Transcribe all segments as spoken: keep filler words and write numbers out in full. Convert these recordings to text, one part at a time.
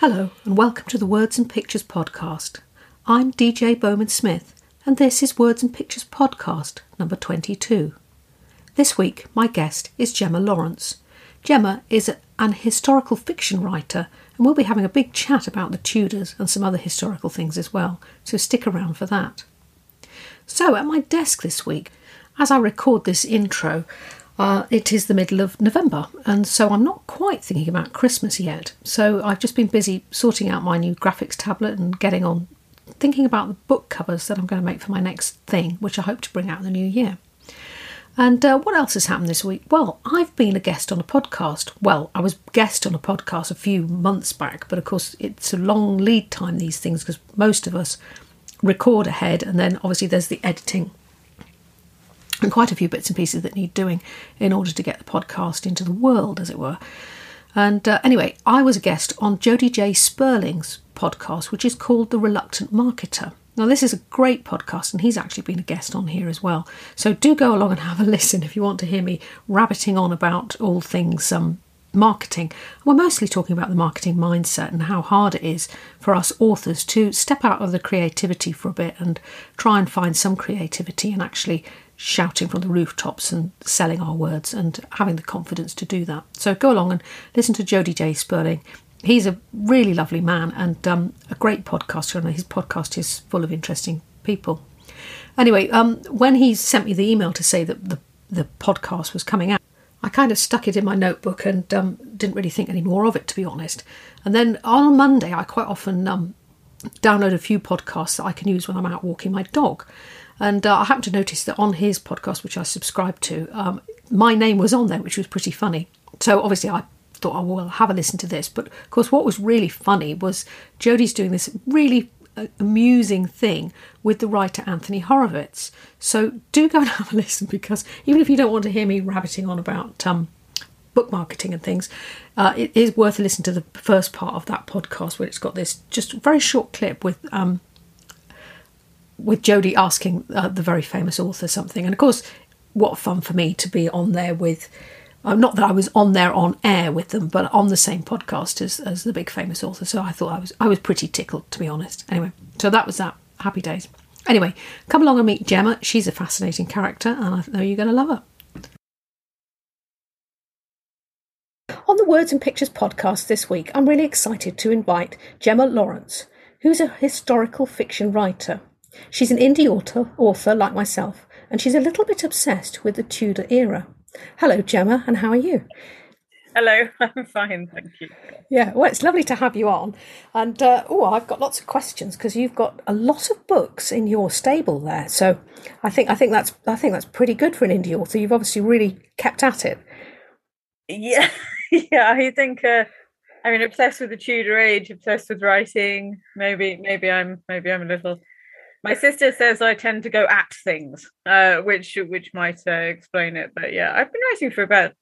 Hello and welcome to the Words and Pictures podcast. I'm D J Bowman-Smith and this is Words and Pictures podcast number twenty-two. This week my guest is Gemma Lawrence. Gemma is an historical fiction writer and we'll be having a big chat about the Tudors and some other historical things as well, so stick around for that. So at my desk this week, as I record this intro, Uh, it is the middle of November, and so I'm not quite thinking about Christmas yet. So I've just been busy sorting out my new graphics tablet and getting on, thinking about the book covers that I'm going to make for my next thing, which I hope to bring out in the new year. And uh, what else has happened this week? Well, I've been a guest on a podcast. Well, I was guest on a podcast a few months back, but of course it's a long lead time, these things, because most of us record ahead, and then obviously there's the editing and quite a few bits and pieces that need doing in order to get the podcast into the world, as it were. And uh, anyway, I was a guest on Jody J. Sperling's podcast, which is called The Reluctant Marketer. Now, this is a great podcast, and he's actually been a guest on here as well. So do go along and have a listen if you want to hear me rabbiting on about all things um, marketing. We're mostly talking about the marketing mindset and how hard it is for us authors to step out of the creativity for a bit and try and find some creativity and actually shouting from the rooftops and selling our words and having the confidence to do that. So go along and listen to Jody J. Sperling. He's a really lovely man and um, a great podcaster, and his podcast is full of interesting people. Anyway, um, when he sent me the email to say that the, the podcast was coming out, I kind of stuck it in my notebook and um, didn't really think any more of it, to be honest. And then on Monday, I quite often um, download a few podcasts that I can use when I'm out walking my dog. And uh, I happened to notice that on his podcast, which I subscribed to, um, my name was on there, which was pretty funny. So obviously I thought, oh, well, I'll have a listen to this. But of course, what was really funny was Jodie's doing this really uh, amusing thing with the writer Anthony Horowitz. So do go and have a listen, because even if you don't want to hear me rabbiting on about um, book marketing and things, uh, it is worth a listen to the first part of that podcast, where it's got this just very short clip with... Um, with Jodie asking uh, the very famous author something. And of course, what fun for me to be on there with, uh, not that I was on there on air with them, but on the same podcast as, as the big famous author. So I thought I was I was pretty tickled, to be honest. Anyway, so that was that. Happy days. Anyway, come along and meet Gemma. She's a fascinating character and I know you're going to love her. On the Words and Pictures podcast this week, I'm really excited to invite Gemma Lawrence, who's a historical fiction writer. She's an indie author, author like myself, and she's a little bit obsessed with the Tudor era. Hello, Gemma, and how are you? Hello, I'm fine, thank you. Yeah, well, it's lovely to have you on. And, uh, oh, I've got lots of questions, because you've got a lot of books in your stable there. So I think I think that's I think that's pretty good for an indie author. You've obviously really kept at it. Yeah, yeah, I think... Uh... I mean, obsessed with the Tudor age, obsessed with writing. Maybe, maybe I'm, maybe I'm a little. My sister says I tend to go at things, uh, which which might uh, explain it. But yeah, I've been writing for about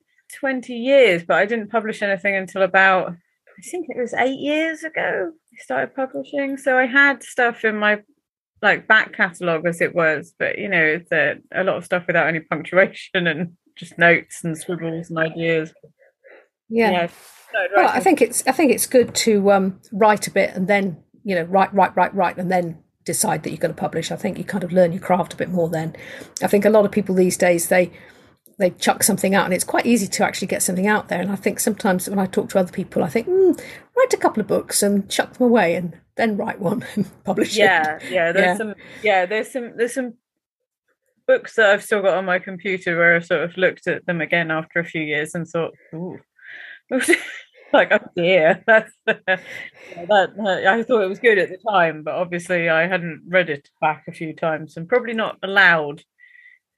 twenty years, but I didn't publish anything until about, I think it was eight years ago I started publishing. So I had stuff in my like back catalogue, as it was, but you know, it's a, a lot of stuff without any punctuation and just notes and scribbles and ideas. Yeah. yeah. Well, I think it's I think it's good to um, write a bit and then, you know, write, write, write, write, and then decide that you're going to publish. I think you kind of learn your craft a bit more then. I think a lot of people these days, they they chuck something out and it's quite easy to actually get something out there. And I think sometimes when I talk to other people, I think, mm, write a couple of books and chuck them away and then write one and publish yeah, it. Yeah, there's yeah. Some, yeah, there's some there's some books that I've still got on my computer where I've sort of looked at them again after a few years and thought, ooh. Like, oh dear, that's uh, that. Uh, I thought it was good at the time, but obviously I hadn't read it back a few times, and probably not aloud.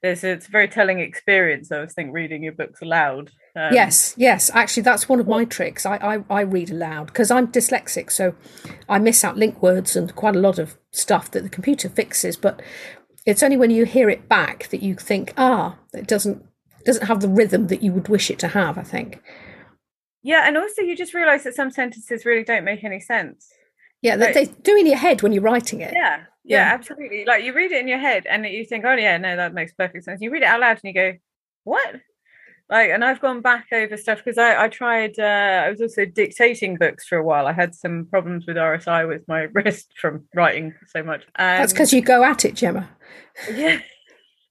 There's it's a very telling experience. I always think reading your books aloud. Um, yes, yes. Actually, that's one of my tricks. I I, I read aloud because I'm dyslexic, so I miss out link words and quite a lot of stuff that the computer fixes. But it's only when you hear it back that you think, ah, it doesn't doesn't have the rhythm that you would wish it to have, I think. Yeah, and also you just realise that some sentences really don't make any sense. Yeah, that like, they do in your head when you're writing it. Yeah, yeah, yeah, absolutely. Like you read it in your head and you think, oh yeah, no, that makes perfect sense. You read it out loud and you go, what? Like, and I've gone back over stuff because I, I tried, uh, I was also dictating books for a while. I had some problems with R S I with my wrist from writing so much. Um, That's because you go at it, Gemma. Yeah,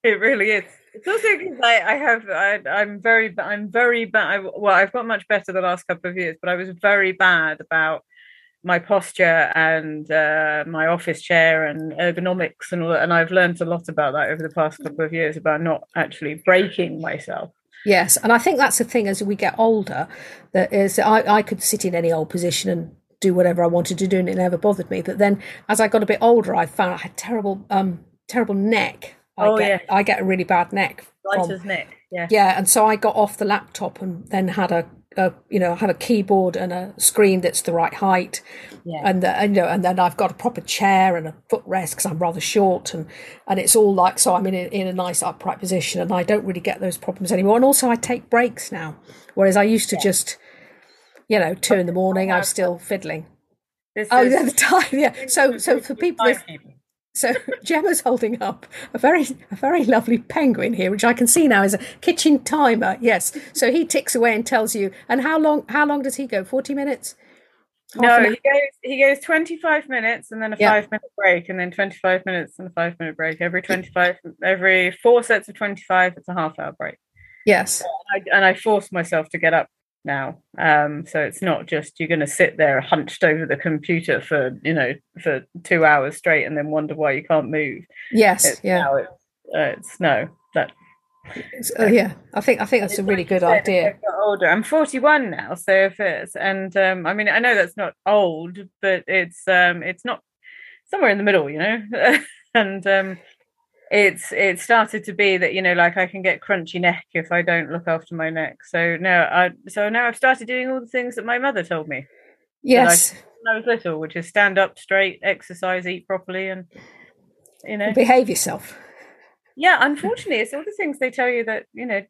it really is. It's also because I, I have, I, I'm very, I'm very bad. Well, I've got much better the last couple of years, but I was very bad about my posture and uh, my office chair and ergonomics and all that. And I've learned a lot about that over the past couple of years about not actually breaking myself. Yes, and I think that's the thing as we get older, that is, I, I could sit in any old position and do whatever I wanted to do and it never bothered me. But then as I got a bit older, I found I had terrible, um, terrible neck. I oh, get, yeah. I get a really bad neck. Writer's neck, yeah. Yeah, and so I got off the laptop and then had a, a you know, had a keyboard and a screen that's the right height. Yeah. And, the, and, you know, and then I've got a proper chair and a footrest because I'm rather short. And, and it's all like, so I'm in a, in a nice upright position and I don't really get those problems anymore. And also I take breaks now, whereas I used to yeah. just, you know, two in the morning, I'm still fiddling. This oh, is, the time, yeah. So, so for people... So Gemma's holding up a very a very lovely penguin here, which I can see now is a kitchen timer. Yes. So he ticks away and tells you. And how long how long does he go? forty minutes? No, he goes he goes twenty-five minutes and then a yeah. five minute break, and then twenty-five minutes and a five minute break. Every twenty-five every four sets of twenty-five, it's a half hour break. Yes. And I, and I force myself to get up now. Um, so it's not just you're going to sit there hunched over the computer for, you know, for two hours straight and then wonder why you can't move. Yes. It's, yeah. Now it's, uh, it's no. That, it's, uh, yeah. I think I think that's a really like good said, idea. Older. I'm forty-one now, so if it's and um, I mean I know that's not old, but it's um, it's not somewhere in the middle, you know. and um, it's it started to be that, you know, like I can get crunchy neck if I don't look after my neck. So now I so now I've started doing all the things that my mother told me. Yes. When I was little, which is stand up straight, exercise, eat properly, and you know, behave yourself. Yeah, unfortunately, it's all the things they tell you that, you know,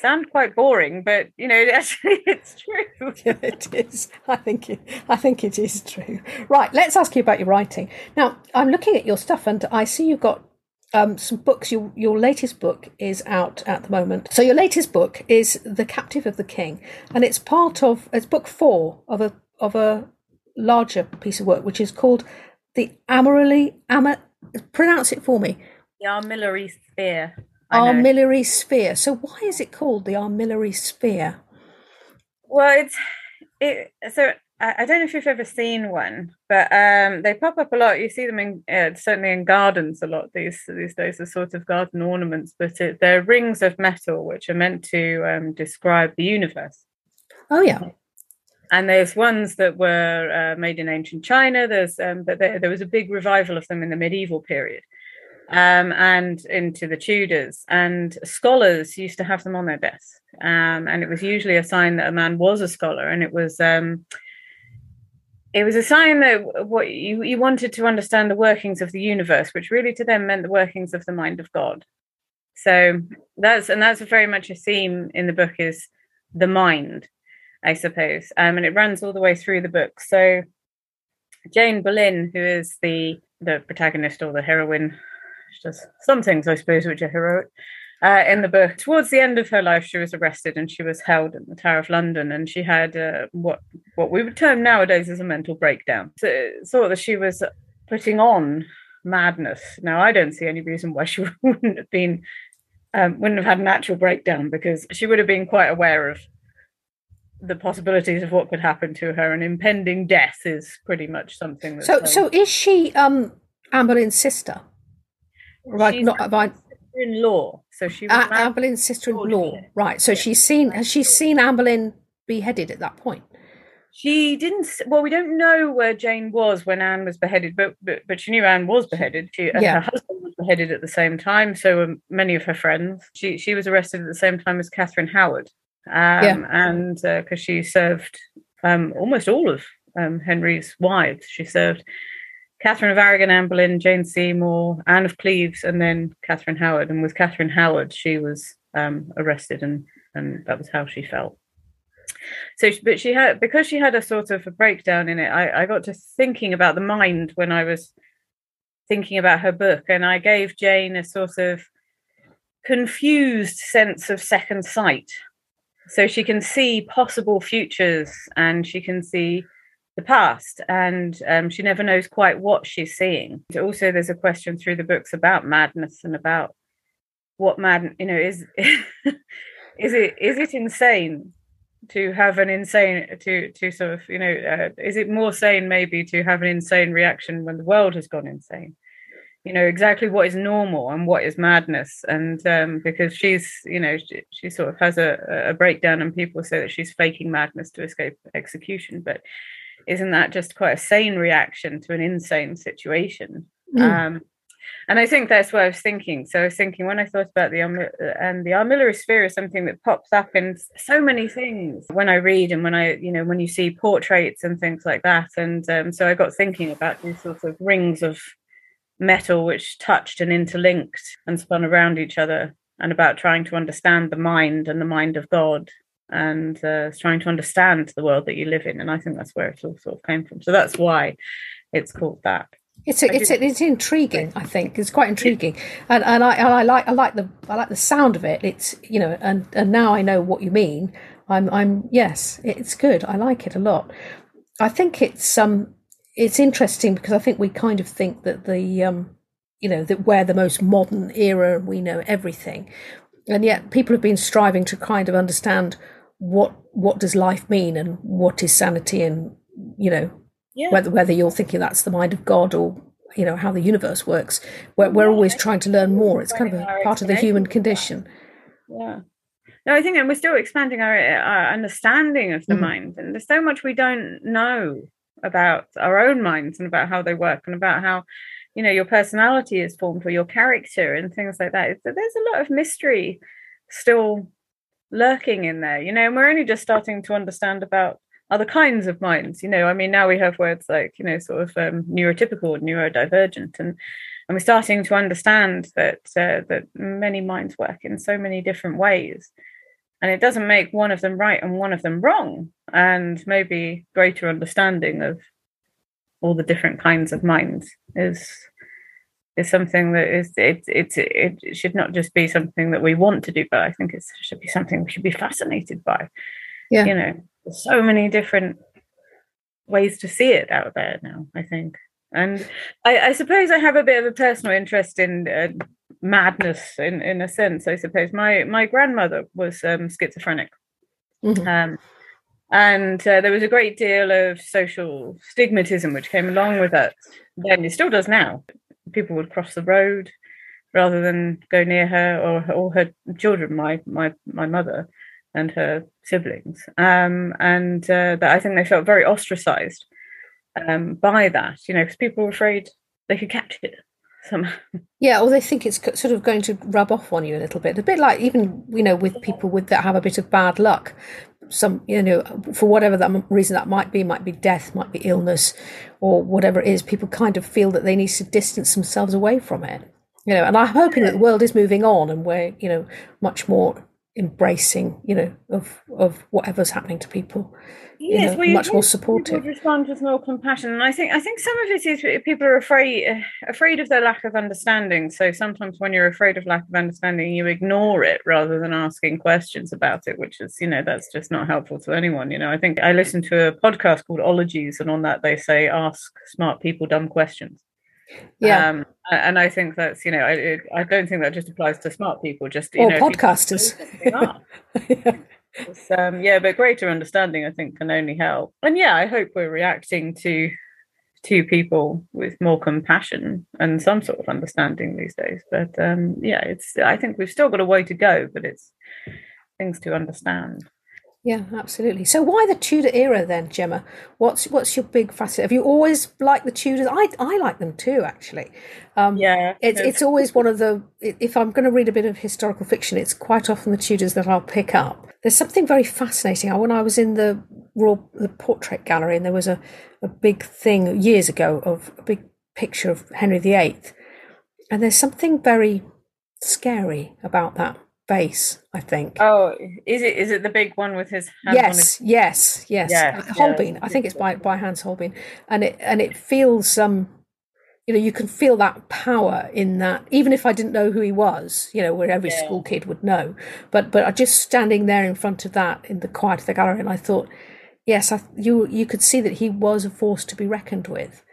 sound quite boring, but you know, actually, it's true. Yeah, it is. I think it, I think it is true. Right. Let's ask you about your writing. Now, I'm looking at your stuff, and I see you've got. Um, some books. Your your latest book is out at the moment. So your latest book is *The Captive of the King*, and it's part of it's book four of a of a larger piece of work, which is called *The Armillary*. Ama, pronounce it for me. *The Armillary Sphere*. Armillary Sphere. So why is it called *The Armillary Sphere*? Well, it's it so. I don't know if you've ever seen one, but um, they pop up a lot. You see them in uh, certainly in gardens a lot these these days, the sort of garden ornaments. But it, they're rings of metal which are meant to um, describe the universe. Oh yeah, and there's ones that were uh, made in ancient China. There's um, but there, there was a big revival of them in the medieval period um, and into the Tudors. And scholars used to have them on their desks, um, and it was usually a sign that a man was a scholar, and it was. Um, It was a sign that what you, you wanted to understand the workings of the universe, which really to them meant the workings of the mind of God. So that's and that's very much a theme in the book is the mind, I suppose. Um, and it runs all the way through the book. So Jane Boleyn, who is the, the protagonist or the heroine, just some things, I suppose, which are heroic. Uh, in the book, towards the end of her life, she was arrested and she was held in the Tower of London, and she had uh, what what we would term nowadays as a mental breakdown. So, sort that she was putting on madness. Now, I don't see any reason why she wouldn't have been um, wouldn't have had an actual breakdown, because she would have been quite aware of the possibilities of what could happen to her, and impending death is pretty much something. That's so, held. So is she um, Anne Boleyn's sister? Right, She's not by. In law, so she was uh, Anne Boleyn's sister-in-law, right? So yeah. she's seen has she seen Anne Boleyn beheaded at that point? She didn't. Well, we don't know where Jane was when Anne was beheaded, but but, but she knew Anne was beheaded. She yeah. Her husband was beheaded at the same time. So were many of her friends. She she was arrested at the same time as Catherine Howard, um, yeah. and because uh, she served um, almost all of um, Henry's wives, she served. Catherine of Aragon, Anne Boleyn, Jane Seymour, Anne of Cleves, and then Catherine Howard. And with Catherine Howard, she was um, arrested, and, and that was how she felt. So, but she had because she had a sort of a breakdown in it. I, I got to thinking about the mind when I was thinking about her book, and I gave Jane a sort of confused sense of second sight. So she can see possible futures and she can see the past, and um, she never knows quite what she's seeing. Also, there's a question through the books about madness and about what mad, you know, is is it is it insane to have an insane to to sort of, you know, uh, is it more sane maybe to have an insane reaction when the world has gone insane? You know, exactly what is normal and what is madness. And um, because she's, you know, she, she sort of has a, a breakdown, and people say that she's faking madness to escape execution, but isn't that just quite a sane reaction to an insane situation? Mm. Um, and I think that's what I was thinking. So I was thinking when I thought about the um, and the armillary sphere is something that pops up in so many things when I read and when I, you know, when you see portraits and things like that. And um, so I got thinking about these sorts of rings of metal which touched and interlinked and spun around each other, and about trying to understand the mind and the mind of God, and uh, trying to understand the world that you live in. And I think that's where it all sort of came from. So that's why it's called that. It's a, it's a, it's intriguing. I think it's quite intriguing, and and I, and I like I like the I like the sound of it. It's, you know, and and now I know what you mean. I'm I'm yes, it's good. I like it a lot. I think it's um it's interesting because I think we kind of think that the um you know that we're the most modern era and we know everything, and yet people have been striving to kind of understand what what does life mean and what is sanity, and you know. Yeah. Whether whether you're thinking that's the mind of God or, you know, how the universe works, we're, we're always trying to learn more. It's kind of a part of the human condition. Yeah. No, I think, and we're still expanding our, our understanding of the mm-hmm. mind. And there's so much we don't know about our own minds and about how they work and about how, you know, your personality is formed or your character and things like that. So there's a lot of mystery still lurking in there, you know, and we're only just starting to understand about other kinds of minds, you know. I mean, now we have words like, you know, sort of um, neurotypical, neurodivergent, and and we're starting to understand that uh, that many minds work in so many different ways, and it doesn't make one of them right and one of them wrong. And maybe greater understanding of all the different kinds of minds is is something that is it it's it, it should not just be something that we want to do, but I think it should be something we should be fascinated by. Yeah, you know. So many different ways to see it out there now, I think. And I, I suppose I have a bit of a personal interest in uh, madness in, in a sense, I suppose. My my grandmother was um, schizophrenic. Mm-hmm. Um, and uh, there was a great deal of social stigmatism which came along with that. Then it still does now. People would cross the road rather than go near her or, or her children, my my my mother and her siblings, um, and uh, that I think they felt very ostracised um, by that, you know, because people were afraid they could catch it somehow. Yeah, or they think it's sort of going to rub off on you a little bit, a bit like even, you know, with people with that have a bit of bad luck, some, you know, for whatever that reason that might be, might be death, might be illness, or whatever it is, people kind of feel that they need to distance themselves away from it, you know. And I'm hoping that the world is moving on and we're, you know, much more embracing, you know, of of whatever's happening to people. Yes, you know, well, much more supportive. Respond with more compassion, and I think I think some of it is people are afraid afraid of their lack of understanding. So sometimes when you're afraid of lack of understanding, you ignore it rather than asking questions about it, which is, you know, that's just not helpful to anyone. You know, I think I listened to a podcast called Ologies, and on that they say ask smart people dumb questions. Yeah, um, and I think that's, you know, I I don't think that just applies to smart people, just you or know, podcasters. Yeah. Um, yeah, but greater understanding, I think, can only help. And yeah, I hope we're reacting to to people with more compassion and some sort of understanding these days. But um, yeah, it's I think we've still got a way to go, but it's things to understand. Yeah, absolutely. So why the Tudor era then, Gemma? What's what's your big facet? Have you always liked the Tudors? I I like them too, actually. Um, yeah. It's it's always one of the, if I'm going to read a bit of historical fiction, it's quite often the Tudors that I'll pick up. There's something very fascinating. When I was in the Royal the Portrait Gallery, and there was a, a big thing years ago of a big picture of Henry the Eighth. And there's something very scary about that face, I think. Oh, is it is it the big one with his hand yes, on his... yes, yes, yes. Holbein. Yes. I think it's by by Hans Holbein, and it and it feels um, you know, you can feel that power in that, even if I didn't know who he was, you know, where every yeah. school kid would know. But but just standing there in front of that in the quiet of the gallery, and I thought, yes, I, you you could see that he was a force to be reckoned with.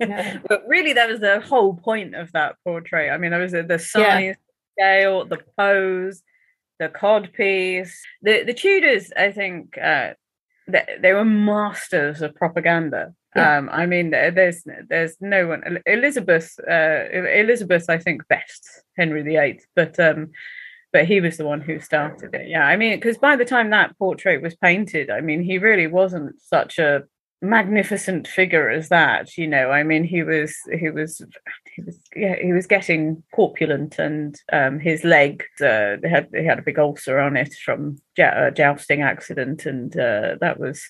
Yeah. But really, that was the whole point of that portrait. I mean, there was the size, yeah. scale, the pose, the codpiece. The the Tudors, I think, uh, they, they were masters of propaganda. Yeah. Um, I mean, there's there's no one. Elizabeth, uh, Elizabeth, I think, bests Henry the Eighth, but um, but he was the one who started it. Yeah, I mean, because by the time that portrait was painted, I mean, he really wasn't such a magnificent figure as that, you know. I mean, he was he was he was yeah he was getting corpulent, and um his leg uh, had he had a big ulcer on it from a jousting accident, and uh, that was,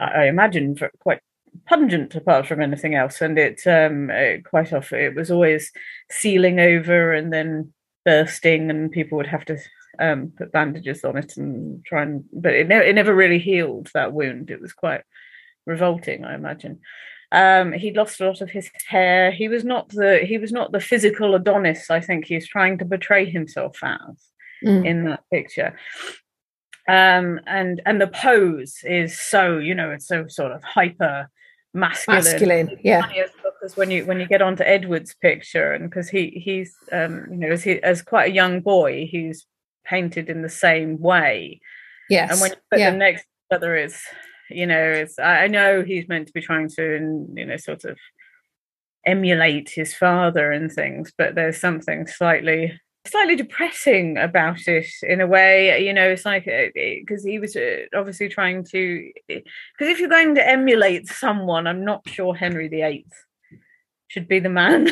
I imagine, quite pungent apart from anything else. And it um it quite often it was always sealing over and then bursting, and people would have to Um, put bandages on it and try and, but it, ne- it never really healed, that wound. It was quite revolting, I imagine. Um, he lost a lot of his hair. He was not the he was not the physical Adonis I think he's trying to portray himself as mm. in that picture. Um, and and the pose is so, you know, it's so sort of hyper masculine. Masculine, yeah. Because when you when you get onto Edward's picture, and because he he's um, you know, as he as quite a young boy, he's painted in the same way, yes. And when you put yeah. them next to each other, is, you know, it's, I know he's meant to be trying to, you know, sort of emulate his father and things, but there's something slightly, slightly depressing about it in a way. You know, it's like, because he was obviously trying to, because if you're going to emulate someone, I'm not sure Henry the Eighth should be the man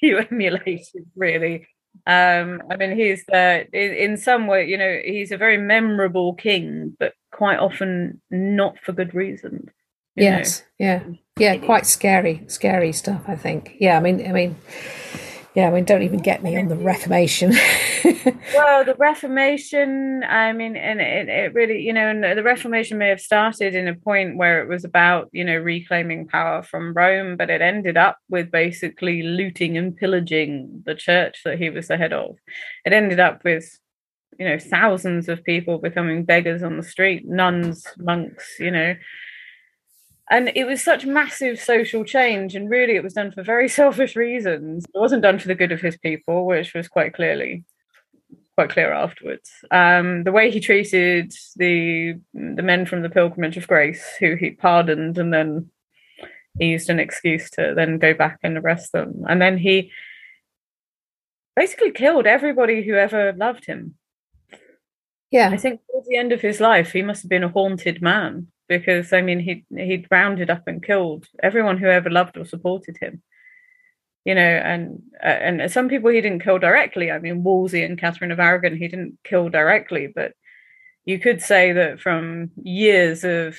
you emulated, really. Um, I mean, he's uh, in, in some way, you know, he's a very memorable king, but quite often not for good reason. Yes, know? yeah, yeah, quite scary, scary stuff, I think. Yeah, I mean, I mean, yeah, I mean, don't even get me on the Reformation. Well, the Reformation, I mean, and it, it really, you know, and the Reformation may have started in a point where it was about, you know, reclaiming power from Rome, but it ended up with basically looting and pillaging the church that he was the head of. It ended up with, you know, thousands of people becoming beggars on the street, nuns, monks, you know. And it was such massive social change, and really it was done for very selfish reasons. It wasn't done for the good of his people, which was quite clearly quite clear afterwards. Um, the way he treated the the men from the Pilgrimage of Grace, who he pardoned, and then he used an excuse to then go back and arrest them. And then he basically killed everybody who ever loved him. Yeah. I think towards the end of his life, he must have been a haunted man. Because, I mean, he, he'd rounded up and killed everyone who ever loved or supported him, you know, and uh, and some people he didn't kill directly. I mean, Wolsey and Catherine of Aragon, he didn't kill directly, but you could say that from years of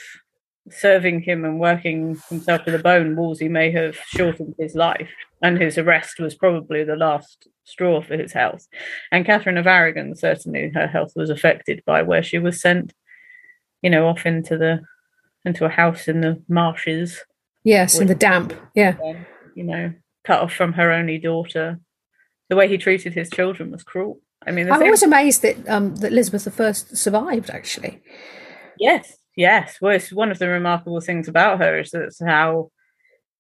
serving him and working himself to the bone, Wolsey may have shortened his life, and his arrest was probably the last straw for his health. And Catherine of Aragon, certainly her health was affected by where she was sent, you know, off into the... into a house in the marshes. Yes, in the damp, yeah. You know, cut off from her only daughter. The way he treated his children was cruel. I mean, I'm always amazed that um, that Elizabeth the First survived, actually. Yes, yes. Well, it's one of the remarkable things about her is that's how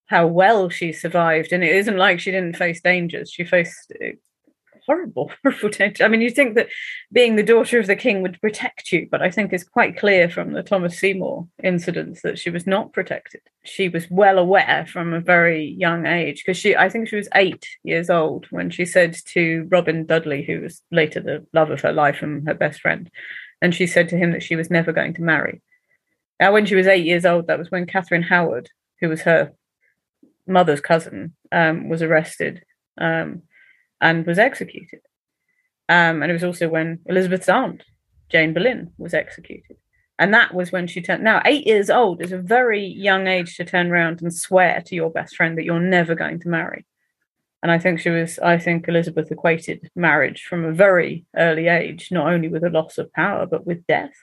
how well she survived. And it isn't like she didn't face dangers. She faced horrible, horrible danger. I mean, you'd think that being the daughter of the king would protect you, but I think it's quite clear from the Thomas Seymour incidents that she was not protected. She was well aware from a very young age, because she, I think she was eight years old when she said to Robin Dudley, who was later the love of her life and her best friend, and she said to him that she was never going to marry. Now, when she was eight years old, that was when Catherine Howard, who was her mother's cousin, um, was arrested. Um, and was executed. Um, and it was also when Elizabeth's aunt, Jane Boleyn, was executed. And that was when she turned... Now, eight years old is a very young age to turn around and swear to your best friend that you're never going to marry. And I think she was... I think Elizabeth equated marriage from a very early age, not only with a loss of power, but with death.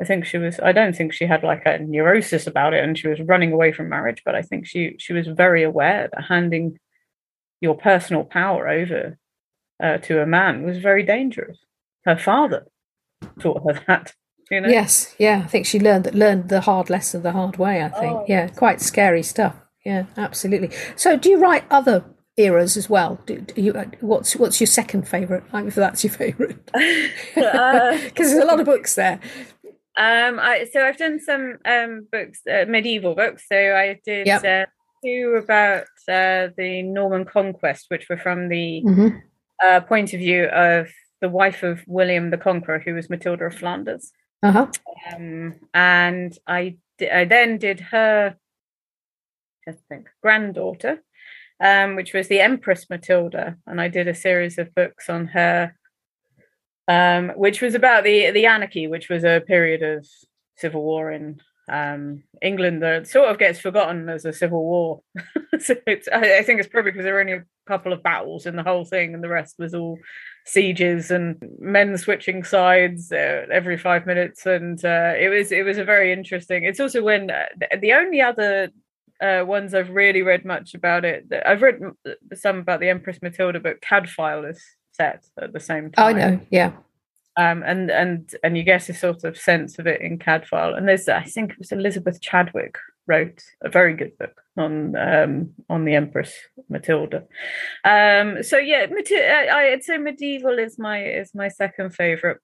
I think she was, I don't think she had like a neurosis about it and she was running away from marriage, but I think she she was very aware that handing your personal power over uh, to a man was very dangerous. Her father taught her that, you know? Yes, yeah, I think she learned that learned the hard lesson the hard way, I think. Oh, yeah, yes. Quite scary stuff. Yeah, absolutely. So do you write other eras as well? Do, do you, what's what's your second favourite? I mean, if that's your favourite. Because uh, there's a lot of books there. Um, I, so I've done some um, books, uh, medieval books. So I did yep. uh, two about uh, the Norman Conquest, which were from the mm-hmm. uh, point of view of the wife of William the Conqueror, who was Matilda of Flanders. Uh-huh. Um, and I, d- I then did her, I think, granddaughter, um, which was the Empress Matilda. And I did a series of books on her. Um, which was about the, the anarchy, which was a period of civil war in um, England that sort of gets forgotten as a civil war. So it's, I think it's probably because there were only a couple of battles in the whole thing and the rest was all sieges and men switching sides uh, every five minutes. And uh, it was it was a very interesting... It's also when uh, the only other uh, ones I've really read much about it... I've read some about the Empress Matilda, but Cadfael is... set at the same time. I know, yeah. Um, and and and you get a sort of sense of it in Cadfael. And there's, I think it was Elizabeth Chadwick wrote a very good book on um, on the Empress Matilda. Um, so yeah, I, I'd say medieval is my is my second favourite,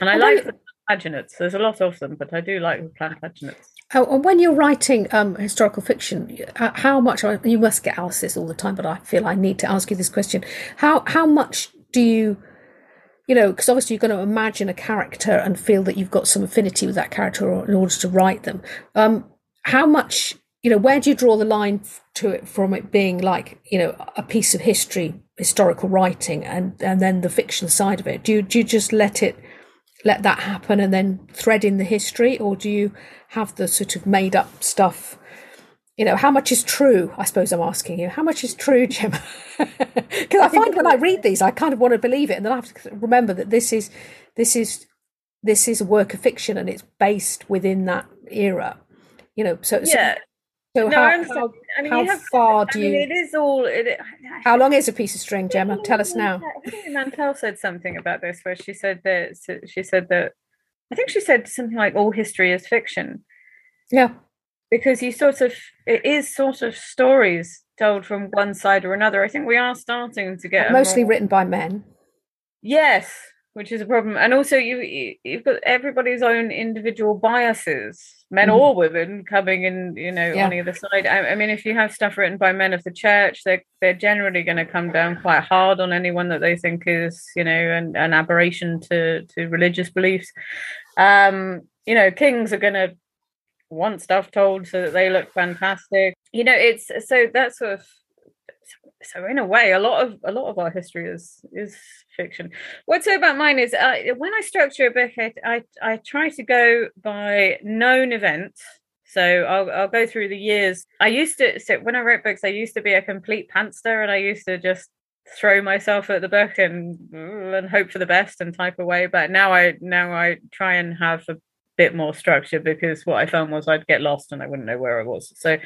and I and like the Plantagenets. There's a lot of them, but I do like the Plantagenets. Oh, and when you're writing um, historical fiction, how much, you must get asked this all the time, but I feel I need to ask you this question. How how much do you, you know, because obviously you're going to imagine a character and feel that you've got some affinity with that character or, in order to write them. Um, how much, you know, where do you draw the line to it from it being like, you know, a piece of history, historical writing, and, and then the fiction side of it? Do you, do you just let it, let that happen and then thread in the history, or do you have the sort of made up stuff? You know, how much is true? I suppose I'm asking you, how much is true, Gemma? Because I find when I read these, I kind of want to believe it, and then I have to remember that this is this is this is a work of fiction and it's based within that era. You know, so yeah. So, so no, how, I'm how, I mean, how have, far do I mean, you? It is all. It, it, how long is a piece of string, Gemma? Tell us now. Hilary Mantel said something about this, where she said that she said that I think she said something like all history is fiction. Yeah, because you sort of it is sort of stories told from one side or another. I think we are starting to get mostly more... written by men. Yes, which is a problem, and also you you've got everybody's own individual biases. Men mm-hmm. or women coming in, you know, yeah. on either side. I, I mean, if you have stuff written by men of the church, they're, they're generally going to come down quite hard on anyone that they think is, you know, an, an aberration to, to religious beliefs. Um, you know, kings are going to want stuff told so that they look fantastic. You know, it's so that's sort of, so in a way, a lot of a lot of our history is is fiction. What's so about mine is uh, when I structure a book, I I try to go by known events. So I'll I'll go through the years. I used to so when I wrote books, I used to be a complete pantster, and I used to just throw myself at the book and and hope for the best and type away. But now I now I try and have a bit more structure, because what I found was I'd get lost and I wouldn't know where I was. So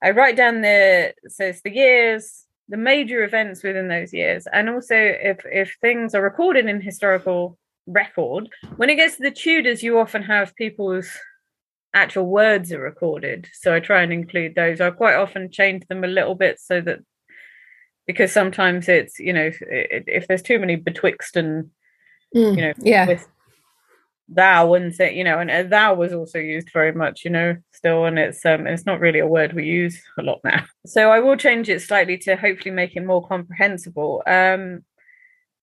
I write down the so it's the years, the major events within those years, and also if if things are recorded in historical record. When it gets to the Tudors, you often have people's actual words are recorded, so I try and include those. I quite often change them a little bit so that, because sometimes it's, you know, if, if there's too many betwixt and mm, you know yeah. with thou and say, you know, and thou was also used very much, you know, still, and it's um it's not really a word we use a lot now, so I will change it slightly to hopefully make it more comprehensible. Um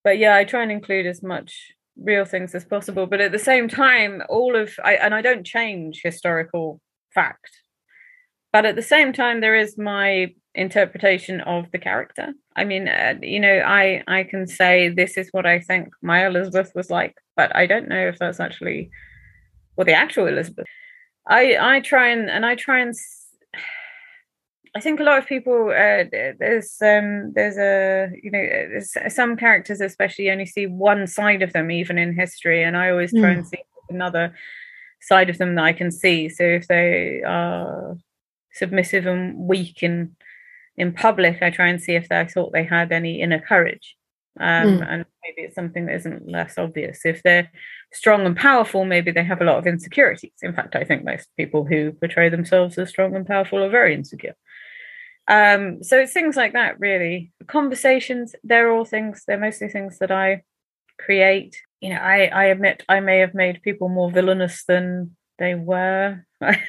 but yeah, I try and include as much real things as possible, but at the same time all of I and I don't change historical fact, but at the same time there is my interpretation of the character. I mean, uh, you know, I I can say this is what I think my Elizabeth was like, but I don't know if that's actually what well, the actual Elizabeth. I I try and and I try and I think a lot of people uh, there's um there's a you know there's some characters especially only see one side of them even in history, and I always try mm. and see another. side of them that I can see. So if they are submissive and weak in in public, I try and see if they, I thought they had any inner courage. Um, mm. And maybe it's something that isn't less obvious. If they're strong and powerful, maybe they have a lot of insecurities. In fact, I think most people who portray themselves as strong and powerful are very insecure. Um, so it's things like that, really. Conversations, they're all things, they're mostly things that I create. You know, I, I admit I may have made people more villainous than they were. but,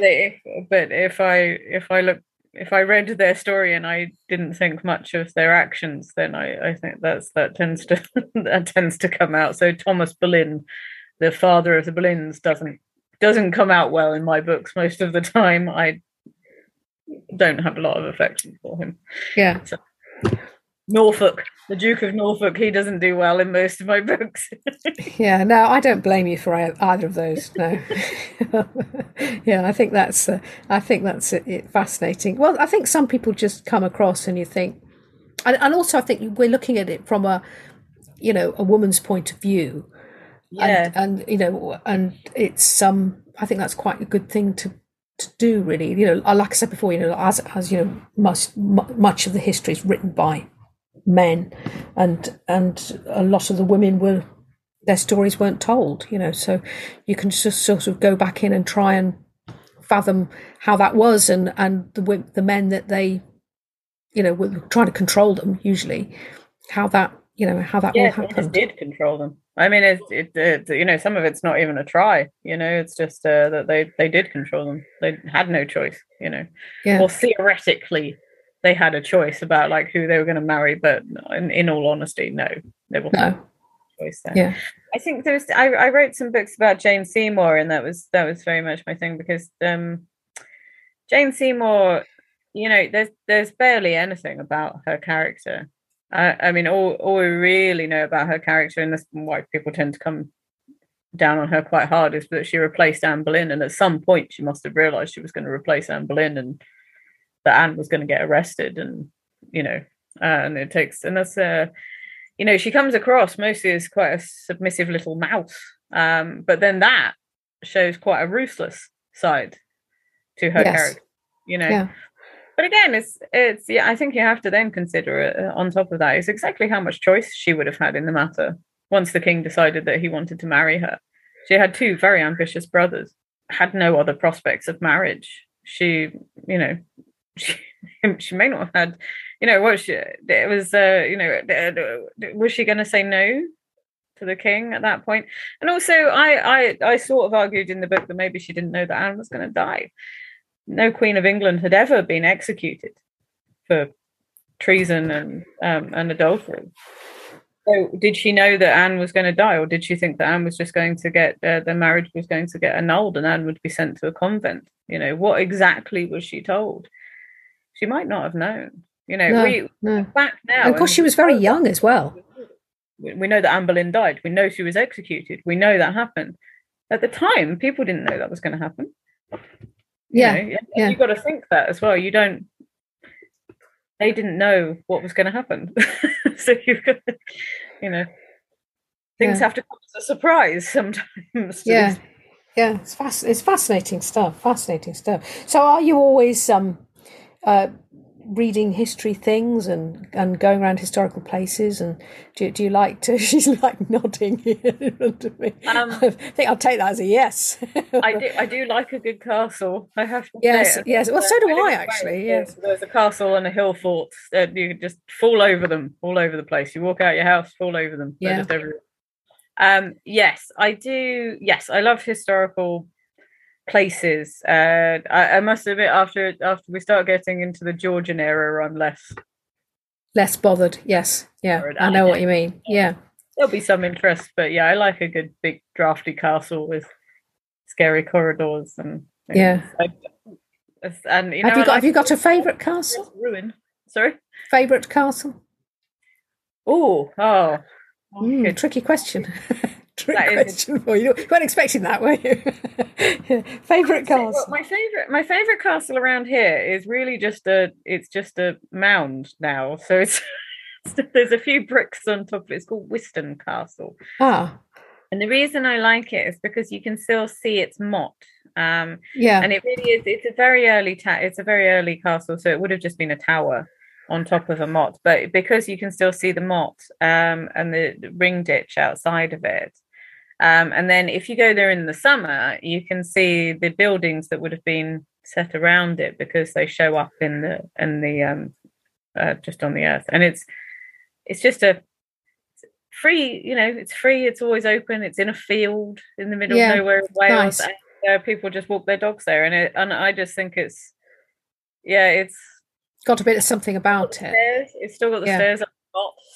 they, but if I if I look if I read their story and I didn't think much of their actions, then I, I think that's that tends to that tends to come out. So Thomas Boleyn, the father of the Boleyns, doesn't doesn't come out well in my books most of the time. I don't have a lot of affection for him. Yeah. So, Norfolk, the Duke of Norfolk, he doesn't do well in most of my books. Yeah, no, I don't blame you for either of those. No, yeah, I think that's uh, I think that's it, it, fascinating. Well, I think some people just come across and you think, and, and also I think we're looking at it from a, you know, a woman's point of view, yeah, and, and you know, and it's um, I think that's quite a good thing to. to do, really. You know, like I said before, you know, as as you know, most much of the history is written by men, and and a lot of the women were, their stories weren't told, you know, so you can just sort of go back in and try and fathom how that was, and and the the men that they, you know, were trying to control them, usually how that, you know, how that, yeah, all happened. Did control them. I mean, it, it, it, you know, some of it's not even a try, you know, it's just uh, that they, they did control them. They had no choice, you know, yeah. Or theoretically they had a choice about like who they were going to marry. But in, in all honesty, no, there wasn't no. a choice there. Yeah. I think there's, I, I wrote some books about Jane Seymour, and that was, that was very much my thing, because um, Jane Seymour, you know, there's, there's barely anything about her character. Uh, I mean, all, all we really know about her character, and this is why people tend to come down on her quite hard, is that she replaced Anne Boleyn, and at some point she must have realised she was going to replace Anne Boleyn, and that Anne was going to get arrested, and you know, uh, and it takes, and that's uh, you know, she comes across mostly as quite a submissive little mouse, um, but then that shows quite a ruthless side to her yes. character, you know. Yeah. But again, it's it's yeah. I think you have to then consider it, uh, on top of that, is exactly how much choice she would have had in the matter once the king decided that he wanted to marry her. She had two very ambitious brothers, had no other prospects of marriage. She, you know, she, she may not have had, you know, what she it was, uh, you know, was she going to say no to the king at that point? And also, I I I sort of argued in the book that maybe she didn't know that Anne was going to die. No Queen of England had ever been executed for treason and um, and adultery. So did she know that Anne was going to die, or did she think that Anne was just going to get, uh, the marriage was going to get annulled and Anne would be sent to a convent? You know, what exactly was she told? She might not have known. You know, no, we no. back now. And of course, she was very young as well. We know that Anne Boleyn died. We know she was executed. We know that happened. At the time, people didn't know that was going to happen. Yeah, you know, yeah. You've got to think that as well. You don't, they didn't know what was going to happen. So you've got to, you know, things yeah. have to come as a surprise sometimes. Yeah, these. yeah, it's, fasc- it's fascinating stuff, fascinating stuff. So are you always um, uh, reading history things and, and going around historical places? And do, do you like to, she's like nodding here in front of me. Um, I think I'll take that as a yes. I do I do like a good castle. I have to Yes, say it. yes. Well, so do I, I actually. Yes. Yeah. There's a castle and a hill fort. Uh, you can just fall over them all over the place. You walk out your house, fall over them. Yeah. They're just everywhere. Um, yes, I do. Yes, I love historical places. Uh, I, I must admit, after after we start getting into the Georgian era, I'm less less bothered. Yes, yeah, I know what you mean. Yeah, there'll be some interest, but yeah, I like a good big drafty castle with scary corridors and things. yeah. I, and you know, have you got like have you got a favourite castle? Ruin. Sorry, favourite castle. Ooh, oh, oh, mm, tricky question. That question is for you. You weren't expecting that, were you? Yeah. Favorite castle. Well, my favorite, my favorite castle around here is really just a. It's just a mound now. So it's, it's there's a few bricks on top of it. It's called Wiston Castle. Ah, And the reason I like it is because you can still see its motte. Um, yeah. And it really is. It's a very early ta- It's a very early castle. So it would have just been a tower on top of a motte. But because you can still see the motte um, and the, the ring ditch outside of it. Um, and then if you go there in the summer, you can see the buildings that would have been set around it because they show up in the in the um, uh, just on the earth. And it's it's just a free, you know, it's free. It's always open. It's in a field in the middle yeah, of nowhere in Wales. Nice. And, uh, people just walk their dogs there, and it, and I just think it's yeah, it's got a bit of something about it. Stairs. It's still got the yeah. stairs up.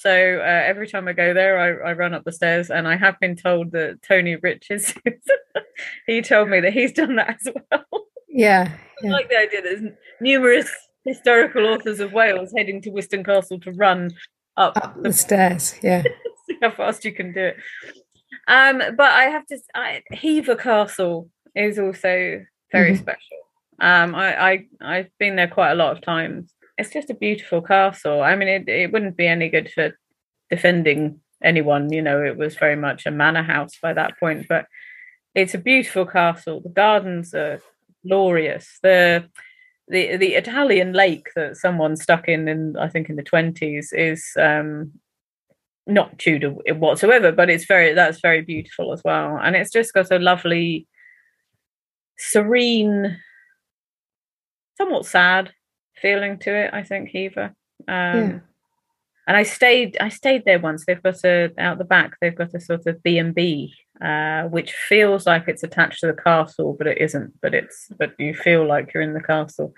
So uh, every time I go there, I, I run up the stairs, and I have been told that Tony Riches, he told me that he's done that as well. Yeah, yeah. I like the idea that there's numerous historical authors of Wales heading to Wiston Castle to run up, up the, the stairs. Yeah, see how fast you can do it. Um, but I have to. I, Hever Castle is also very mm-hmm. special. Um, I, I I've been there quite a lot of times. It's just a beautiful castle. I mean, it, it wouldn't be any good for defending anyone. You know, it was very much a manor house by that point, but it's a beautiful castle. The gardens are glorious. The the the Italian lake that someone stuck in, in I think in the twenties, is um, not Tudor whatsoever, but it's very that's very beautiful as well. And it's just got a lovely, serene, somewhat sad feeling to it, I think, Hever. Um, yeah. And I stayed I stayed there once. They've got a, out the back, they've got a sort of B and B, uh, which feels like it's attached to the castle, but it isn't. But it's but you feel like you're in the castle.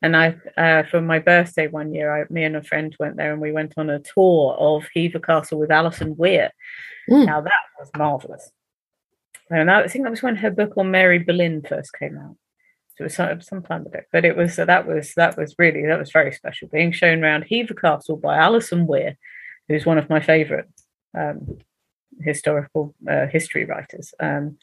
And I, uh, for my birthday one year, I, me and a friend went there, and we went on a tour of Hever Castle with Alison Weir. Mm. Now, that was marvellous. And I think that was when her book on Mary Boleyn first came out. It was some, some time ago, but it was so that was that was really that was very special. Being shown around Hever Castle by Alison Weir, who's one of my favourite um, historical uh, history writers, um,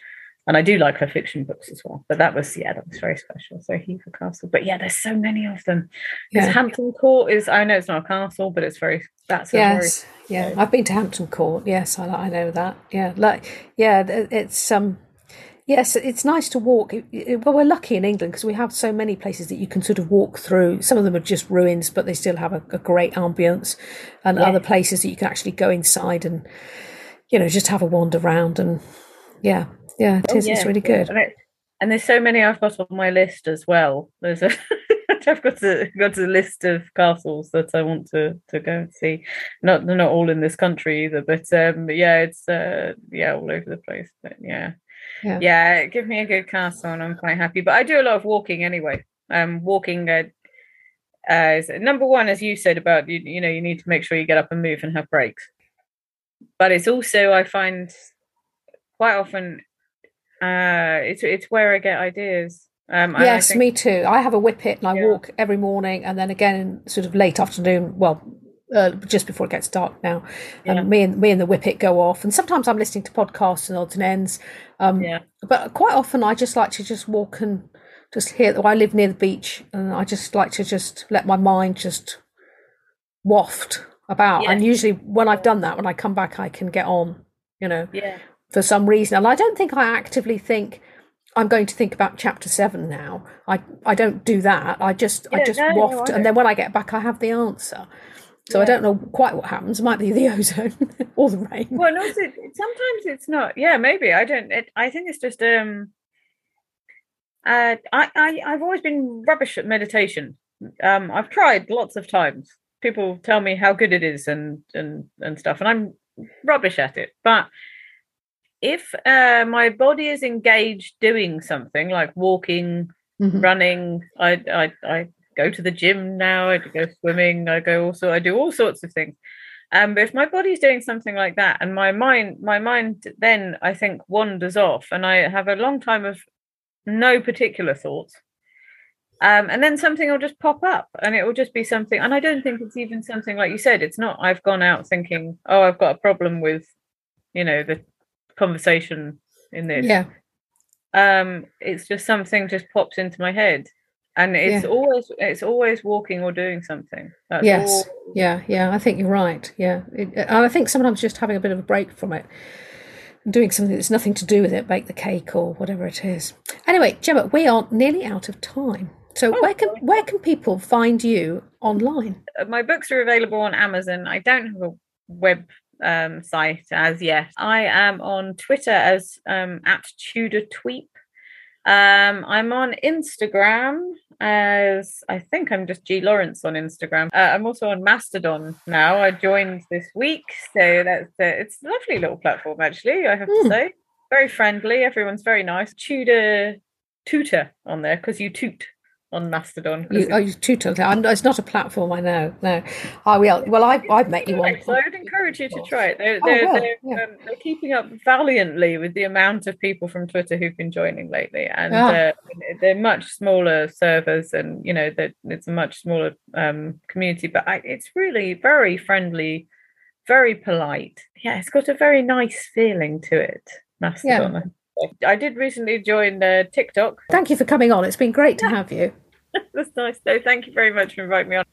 and I do like her fiction books as well. But that was yeah, that was very special. So Hever Castle, but yeah, there's so many of them. Yeah. Hampton Court is I know it's not a castle, but it's very that's a yes, very, yeah. You know, I've been to Hampton Court. Yes, I I know that. Yeah, like yeah, it's um. Yes, it's nice to walk. It, it, well, we're lucky in England because we have so many places that you can sort of walk through. Some of them are just ruins, but they still have a, a great ambience, and yeah. other places that you can actually go inside and, you know, just have a wander round. And yeah, yeah, it is. Oh, yeah, it's really good. Yeah. And, it, and there's so many I've got on my list as well. There's a I've got a got a list of castles that I want to, to go and see. Not they're not all in this country either, but um, yeah, it's uh, yeah all over the place. But yeah. Yeah. yeah, give me a good castle and I'm quite happy. But I do a lot of walking anyway. Um, walking uh, uh, is, number one, as you said about, you, you know, you need to make sure you get up and move and have breaks. But it's also, I find quite often, uh, it's it's where I get ideas. Um, yes, I think, me too. I have a whippet and I yeah. walk every morning, and then again sort of late afternoon, well, Uh, just before it gets dark now, and yeah. me and me and the whippet go off, and sometimes I'm listening to podcasts and odds and ends, um yeah. but quite often I just like to just walk and just hear. I live near the beach, and I just like to just let my mind just waft about. Yeah. And usually when I've done that, when I come back, I can get on, you know, yeah. for some reason. And I don't think I actively think I'm going to think about chapter seven now. I I don't do that. I just yeah, I just no, waft, no, I and then when I get back, I have the answer. So yeah. I don't know quite what happens. It might be the ozone or the rain. Well, no, sometimes it's not. Yeah, maybe. I don't. It, I think it's just. Um, uh, I, I, I've always been rubbish at meditation. Um, I've tried lots of times. People tell me how good it is and and, and stuff, and I'm rubbish at it. But if uh, my body is engaged doing something like walking, mm-hmm. running, I, I, I. go to the gym now, I go swimming, I go also I do all sorts of things. Um, but if my body's doing something like that, and my mind, my mind then I think wanders off, and I have a long time of no particular thoughts. Um, and then something will just pop up, and it will just be something. And I don't think it's even something like you said. It's not I've gone out thinking, oh, I've got a problem with, you know, the conversation in this. Yeah. Um, it's just something just pops into my head. And it's yeah. always it's always walking or doing something. That's yes, all. yeah, yeah. I think you're right. Yeah, it, and I think sometimes just having a bit of a break from it doing something that's nothing to do with it, bake the cake or whatever it is. Anyway, Gemma, we are nearly out of time. So oh, where can where can people find you online? My books are available on Amazon. I don't have a web um, site as yet. I am on Twitter as um, at Tudor Tweep. Um, I'm on Instagram as, I think I'm just G Lawrence on Instagram. Uh, I'm also on Mastodon now. I joined this week, so that's uh, it's a lovely little platform, actually, I have mm. to say. Very friendly. Everyone's very nice. Tudor Tutor on there, because you toot on Mastodon. You, oh, you tutor. I'm, it's not a platform, I know. No. Oh, well, well I, I've met you on. So I would encourage you to try it. They're, they're, oh, well, they're, yeah. um, they're keeping up valiantly with the amount of people from Twitter who've been joining lately. And yeah. uh, they're much smaller servers and, you know, it's a much smaller um, community. But I, it's really very friendly, very polite. Yeah, it's got a very nice feeling to it, Mastodon. Yeah. I did recently join uh, TikTok. Thank you for coming on. It's been great to have you. That's nice. So thank you very much for inviting me on.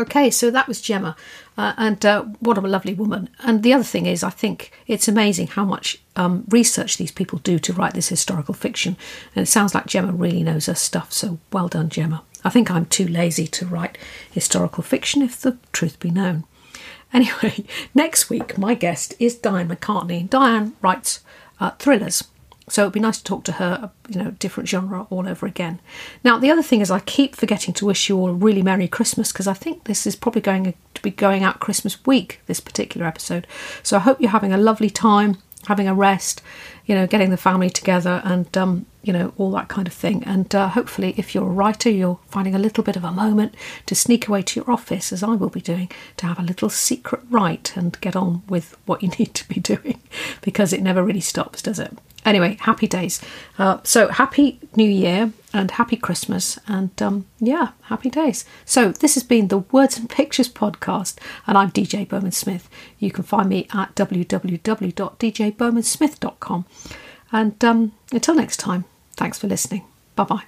Okay, so that was Gemma. Uh, and uh, what a lovely woman. And the other thing is, I think it's amazing how much um, research these people do to write this historical fiction. And it sounds like Gemma really knows her stuff. So well done, Gemma. I think I'm too lazy to write historical fiction, if the truth be known. Anyway, next week, my guest is Diane McCartney. Diane writes uh, thrillers, so it'd be nice to talk to her, you know, different genre all over again. Now, the other thing is I keep forgetting to wish you all a really Merry Christmas, because I think this is probably going to be going out Christmas week, this particular episode. So I hope you're having a lovely time, having a rest, you know, getting the family together and, um, you know, all that kind of thing. And uh, hopefully if you're a writer, you're finding a little bit of a moment to sneak away to your office, as I will be doing, to have a little secret write and get on with what you need to be doing, because it never really stops, does it? Anyway, happy days. Uh, so happy New Year and happy Christmas and, um, yeah, happy days. So this has been the Words and Pictures podcast, and I'm D J Bowman-Smith. You can find me at w w w dot d j bowman smith dot com. And um, until next time, thanks for listening. Bye-bye.